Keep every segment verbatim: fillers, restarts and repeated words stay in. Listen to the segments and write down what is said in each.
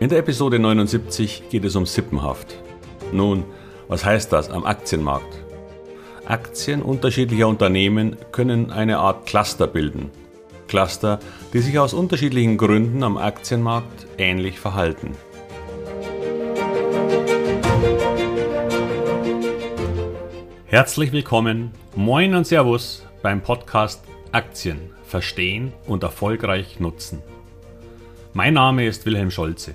In der Episode neunundsiebzig geht es um Sippenhaft. Nun, was heißt das am Aktienmarkt? Aktien unterschiedlicher Unternehmen können eine Art Cluster bilden. Cluster, die sich aus unterschiedlichen Gründen am Aktienmarkt ähnlich verhalten. Herzlich willkommen, moin und servus beim Podcast Aktien verstehen und erfolgreich nutzen. Mein Name ist Wilhelm Scholze.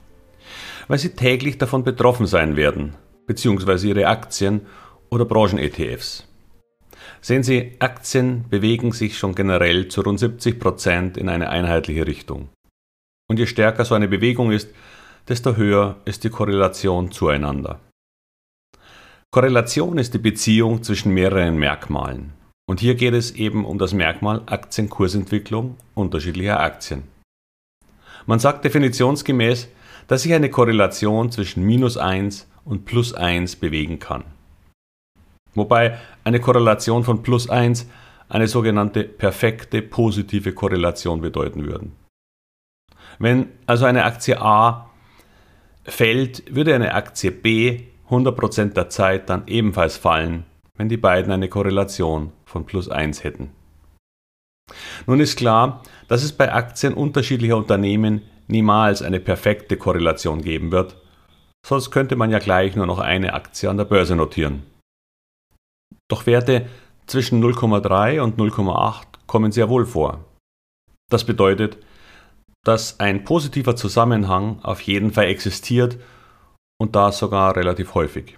Weil Sie täglich davon betroffen sein werden, beziehungsweise Ihre Aktien oder Branchen-E T Fs. Sehen Sie, Aktien bewegen sich schon generell zu rund siebzig Prozent in eine einheitliche Richtung. Und je stärker so eine Bewegung ist, desto höher ist die Korrelation zueinander. Korrelation ist die Beziehung zwischen mehreren Merkmalen. Und hier geht es eben um das Merkmal Aktienkursentwicklung unterschiedlicher Aktien. Man sagt definitionsgemäß, dass sich eine Korrelation zwischen minus eins und plus eins bewegen kann. Wobei eine Korrelation von plus eins eine sogenannte perfekte positive Korrelation bedeuten würde. Wenn also eine Aktie A fällt, würde eine Aktie B hundert Prozent der Zeit dann ebenfalls fallen, wenn die beiden eine Korrelation von plus eins hätten. Nun ist klar, dass es bei Aktien unterschiedlicher Unternehmen niemals eine perfekte Korrelation geben wird, sonst könnte man ja gleich nur noch eine Aktie an der Börse notieren. Doch Werte zwischen null Komma drei und null Komma acht kommen sehr wohl vor. Das bedeutet, dass ein positiver Zusammenhang auf jeden Fall existiert und das sogar relativ häufig.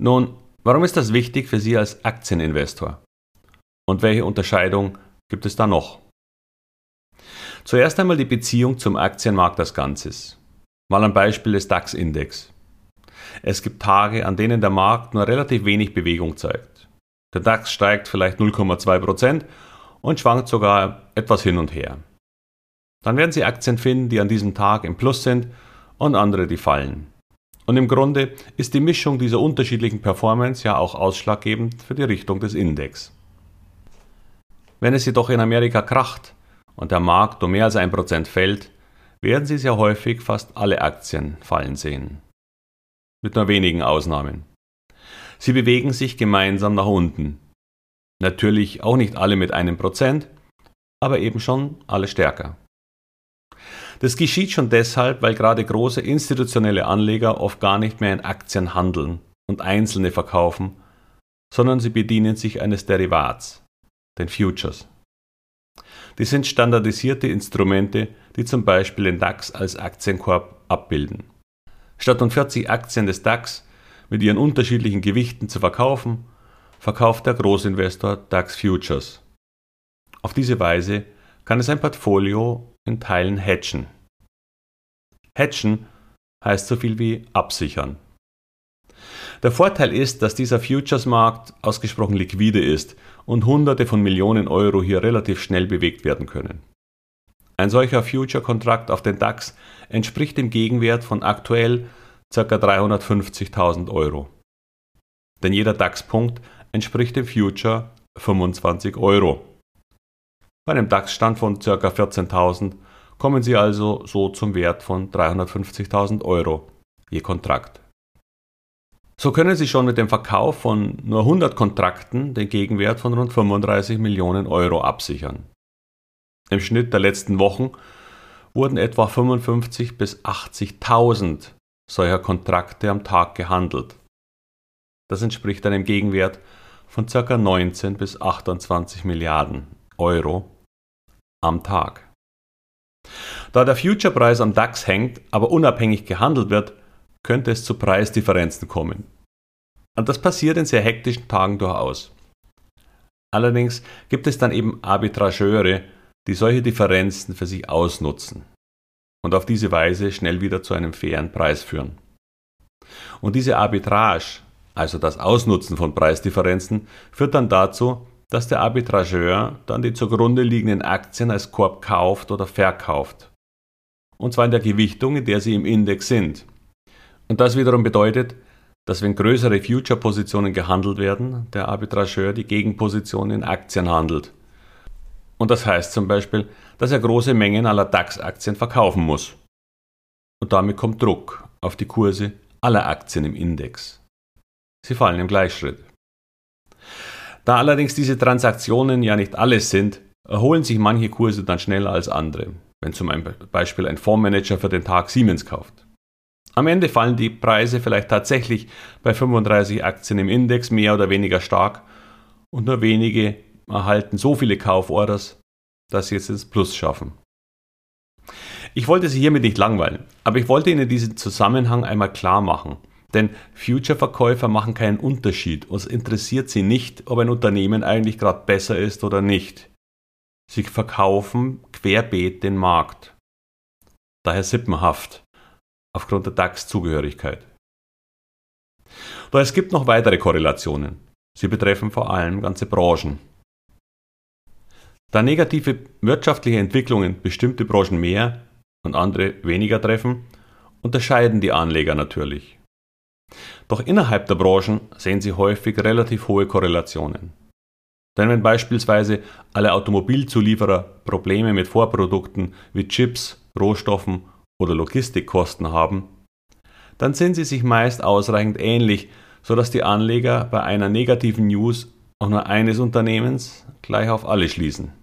Nun, warum ist das wichtig für Sie als Aktieninvestor? Und welche Unterscheidung gibt es da noch? Zuerst einmal die Beziehung zum Aktienmarkt als Ganzes. Mal ein Beispiel des DAX-Index. Es gibt Tage, an denen der Markt nur relativ wenig Bewegung zeigt. Der DAX steigt vielleicht null Komma zwei Prozent und schwankt sogar etwas hin und her. Dann werden Sie Aktien finden, die an diesem Tag im Plus sind und andere, die fallen. Und im Grunde ist die Mischung dieser unterschiedlichen Performance ja auch ausschlaggebend für die Richtung des Index. Wenn es jedoch in Amerika kracht und der Markt um mehr als ein Prozent fällt, werden Sie sehr häufig fast alle Aktien fallen sehen. Mit nur wenigen Ausnahmen. Sie bewegen sich gemeinsam nach unten. Natürlich auch nicht alle mit einem Prozent, aber eben schon alle stärker. Das geschieht schon deshalb, weil gerade große institutionelle Anleger oft gar nicht mehr in Aktien handeln und einzelne verkaufen, sondern sie bedienen sich eines Derivats, den Futures. Die sind standardisierte Instrumente, die zum Beispiel den DAX als Aktienkorb abbilden. Statt um vierzig Aktien des DAX mit ihren unterschiedlichen Gewichten zu verkaufen, verkauft der Großinvestor DAX Futures. Auf diese Weise kann es ein Portfolio in Teilen hedgen. Hedgen heißt so viel wie absichern. Der Vorteil ist, dass dieser Futures-Markt ausgesprochen liquide ist und Hunderte von Millionen Euro hier relativ schnell bewegt werden können. Ein solcher Future-Kontrakt auf den DAX entspricht dem Gegenwert von aktuell ca. dreihundertfünfzigtausend Euro. Denn jeder DAX-Punkt entspricht dem Future fünfundzwanzig Euro. Bei einem DAX-Stand von ca. vierzehntausend kommen Sie also so zum Wert von dreihundertfünfzigtausend Euro je Kontrakt. So können Sie schon mit dem Verkauf von nur hundert Kontrakten den Gegenwert von rund fünfunddreißig Millionen Euro absichern. Im Schnitt der letzten Wochen wurden etwa fünfundfünfzigtausend bis achtzigtausend solcher Kontrakte am Tag gehandelt. Das entspricht einem Gegenwert von ca. neunzehn bis achtundzwanzig Milliarden Euro am Tag. Da der Future-Preis am DAX hängt, aber unabhängig gehandelt wird, könnte es zu Preisdifferenzen kommen. Und das passiert in sehr hektischen Tagen durchaus. Allerdings gibt es dann eben Arbitrageure, die solche Differenzen für sich ausnutzen und auf diese Weise schnell wieder zu einem fairen Preis führen. Und diese Arbitrage, also das Ausnutzen von Preisdifferenzen, führt dann dazu, dass der Arbitrageur dann die zugrunde liegenden Aktien als Korb kauft oder verkauft. Und zwar in der Gewichtung, in der sie im Index sind. Und das wiederum bedeutet, dass wenn größere Future-Positionen gehandelt werden, der Arbitrageur die Gegenposition in Aktien handelt. Und das heißt zum Beispiel, dass er große Mengen aller DAX-Aktien verkaufen muss. Und damit kommt Druck auf die Kurse aller Aktien im Index. Sie fallen im Gleichschritt. Da allerdings diese Transaktionen ja nicht alles sind, erholen sich manche Kurse dann schneller als andere, wenn zum Beispiel ein Fondsmanager für den Tag Siemens kauft. Am Ende fallen die Preise vielleicht tatsächlich bei fünfunddreißig Aktien im Index mehr oder weniger stark und nur wenige erhalten so viele Kauforders, dass sie es ins Plus schaffen. Ich wollte Sie hiermit nicht langweilen, aber ich wollte Ihnen diesen Zusammenhang einmal klar machen. Denn Future-Verkäufer machen keinen Unterschied und es interessiert sie nicht, ob ein Unternehmen eigentlich gerade besser ist oder nicht. Sie verkaufen querbeet den Markt. Daher sippenhaft, aufgrund der DAX-Zugehörigkeit. Doch es gibt noch weitere Korrelationen. Sie betreffen vor allem ganze Branchen. Da negative wirtschaftliche Entwicklungen bestimmte Branchen mehr und andere weniger treffen, unterscheiden die Anleger natürlich. Doch innerhalb der Branchen sehen Sie häufig relativ hohe Korrelationen. Denn wenn beispielsweise alle Automobilzulieferer Probleme mit Vorprodukten wie Chips, Rohstoffen oder Logistikkosten haben, dann sind sie sich meist ausreichend ähnlich, sodass die Anleger bei einer negativen News auch nur eines Unternehmens gleich auf alle schließen.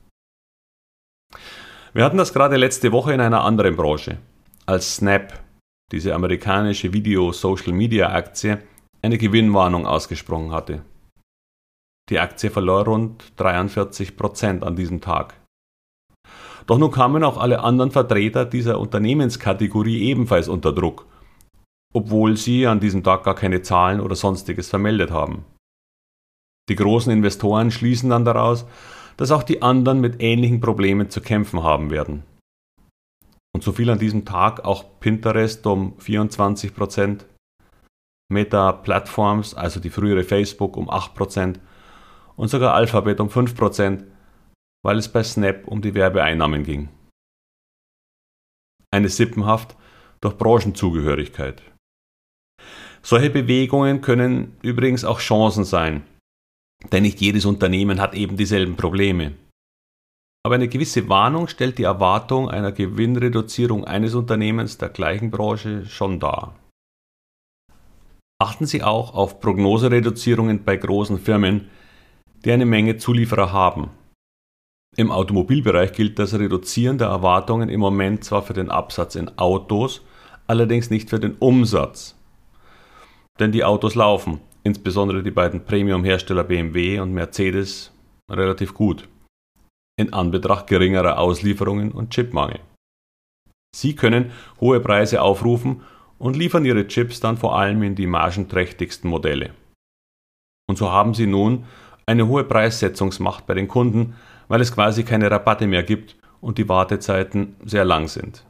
Wir hatten das gerade letzte Woche in einer anderen Branche, als Snap, diese amerikanische Video-Social-Media-Aktie, eine Gewinnwarnung ausgesprochen hatte. Die Aktie verlor rund dreiundvierzig Prozent an diesem Tag. Doch nun kamen auch alle anderen Vertreter dieser Unternehmenskategorie ebenfalls unter Druck, obwohl sie an diesem Tag gar keine Zahlen oder Sonstiges vermeldet haben. Die großen Investoren schließen dann daraus, dass auch die anderen mit ähnlichen Problemen zu kämpfen haben werden. Und so fiel an diesem Tag auch Pinterest um vierundzwanzig Prozent, Meta Platforms, also die frühere Facebook, um acht Prozent und sogar Alphabet um fünf Prozent, weil es bei Snap um die Werbeeinnahmen ging. Eine Sippenhaft durch Branchenzugehörigkeit. Solche Bewegungen können übrigens auch Chancen sein, denn nicht jedes Unternehmen hat eben dieselben Probleme. Aber eine gewisse Warnung stellt die Erwartung einer Gewinnreduzierung eines Unternehmens der gleichen Branche schon dar. Achten Sie auch auf Prognosereduzierungen bei großen Firmen, die eine Menge Zulieferer haben. Im Automobilbereich gilt das Reduzieren der Erwartungen im Moment zwar für den Absatz in Autos, allerdings nicht für den Umsatz. Denn die Autos laufen, insbesondere die beiden Premium-Hersteller B M W und Mercedes, relativ gut. In Anbetracht geringerer Auslieferungen und Chipmangel. Sie können hohe Preise aufrufen und liefern ihre Chips dann vor allem in die margenträchtigsten Modelle. Und so haben sie nun eine hohe Preissetzungsmacht bei den Kunden, weil es quasi keine Rabatte mehr gibt und die Wartezeiten sehr lang sind.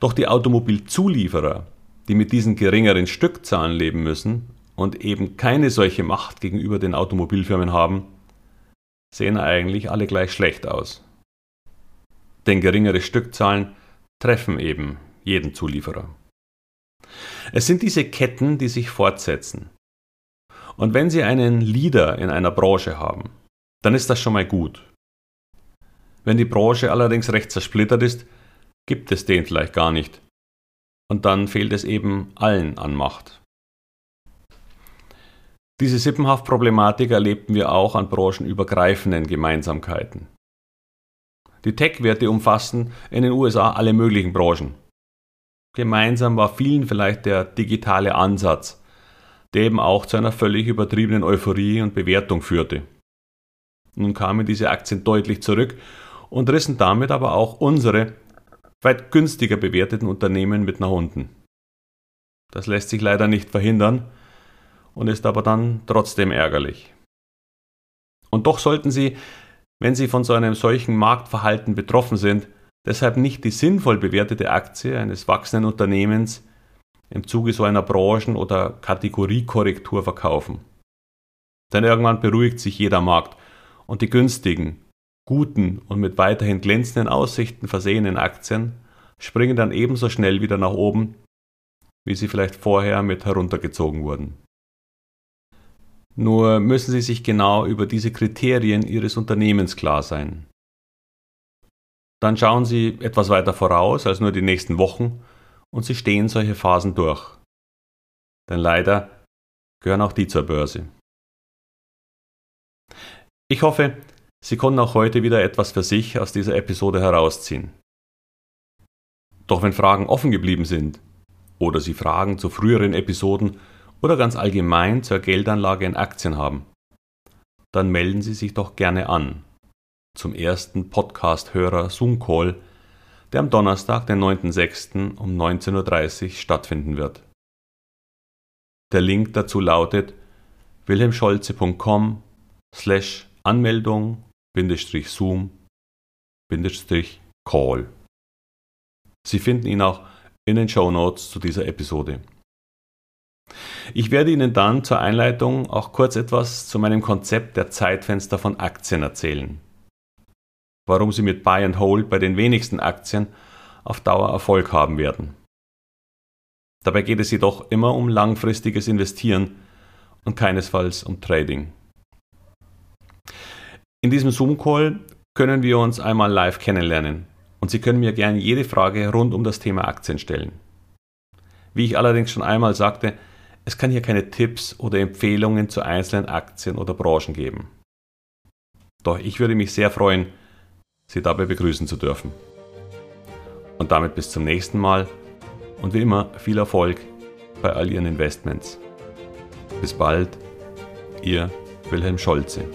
Doch die Automobilzulieferer, die mit diesen geringeren Stückzahlen leben müssen und eben keine solche Macht gegenüber den Automobilfirmen haben, sehen eigentlich alle gleich schlecht aus. Denn geringere Stückzahlen treffen eben jeden Zulieferer. Es sind diese Ketten, die sich fortsetzen. Und wenn Sie einen Leader in einer Branche haben, dann ist das schon mal gut. Wenn die Branche allerdings recht zersplittert ist, gibt es den vielleicht gar nicht. Und dann fehlt es eben allen an Macht. Diese Sippenhaft-Problematik erlebten wir auch an branchenübergreifenden Gemeinsamkeiten. Die Tech-Werte umfassten in den U S A alle möglichen Branchen. Gemeinsam war vielen vielleicht der digitale Ansatz, der eben auch zu einer völlig übertriebenen Euphorie und Bewertung führte. Nun kamen diese Aktien deutlich zurück und rissen damit aber auch unsere weit günstiger bewerteten Unternehmen mit nach unten. Das lässt sich leider nicht verhindern, und ist aber dann trotzdem ärgerlich. Und doch sollten Sie, wenn Sie von so einem solchen Marktverhalten betroffen sind, deshalb nicht die sinnvoll bewertete Aktie eines wachsenden Unternehmens im Zuge so einer Branchen- oder Kategoriekorrektur verkaufen. Denn irgendwann beruhigt sich jeder Markt und die günstigen, guten und mit weiterhin glänzenden Aussichten versehenen Aktien springen dann ebenso schnell wieder nach oben, wie sie vielleicht vorher mit heruntergezogen wurden. Nur müssen Sie sich genau über diese Kriterien Ihres Unternehmens klar sein. Dann schauen Sie etwas weiter voraus als nur die nächsten Wochen und Sie stehen solche Phasen durch. Denn leider gehören auch die zur Börse. Ich hoffe, Sie konnten auch heute wieder etwas für sich aus dieser Episode herausziehen. Doch wenn Fragen offen geblieben sind oder Sie Fragen zu früheren Episoden oder ganz allgemein zur Geldanlage in Aktien haben, dann melden Sie sich doch gerne an zum ersten Podcast-Hörer-Zoom-Call, der am Donnerstag, den neunten sechsten um neunzehn Uhr dreißig stattfinden wird. Der Link dazu lautet wilhelmscholze.com slash Anmeldung Bindestrich Zoom Bindestrich Call. Sie finden ihn auch in den Shownotes zu dieser Episode. Ich werde Ihnen dann zur Einleitung auch kurz etwas zu meinem Konzept der Zeitfenster von Aktien erzählen. Warum Sie mit Buy and Hold bei den wenigsten Aktien auf Dauer Erfolg haben werden. Dabei geht es jedoch immer um langfristiges Investieren und keinesfalls um Trading. In diesem Zoom-Call können wir uns einmal live kennenlernen und Sie können mir gerne jede Frage rund um das Thema Aktien stellen. Wie ich allerdings schon einmal sagte, es kann hier keine Tipps oder Empfehlungen zu einzelnen Aktien oder Branchen geben. Doch ich würde mich sehr freuen, Sie dabei begrüßen zu dürfen. Und damit bis zum nächsten Mal und wie immer viel Erfolg bei all Ihren Investments. Bis bald, Ihr Wilhelm Scholze.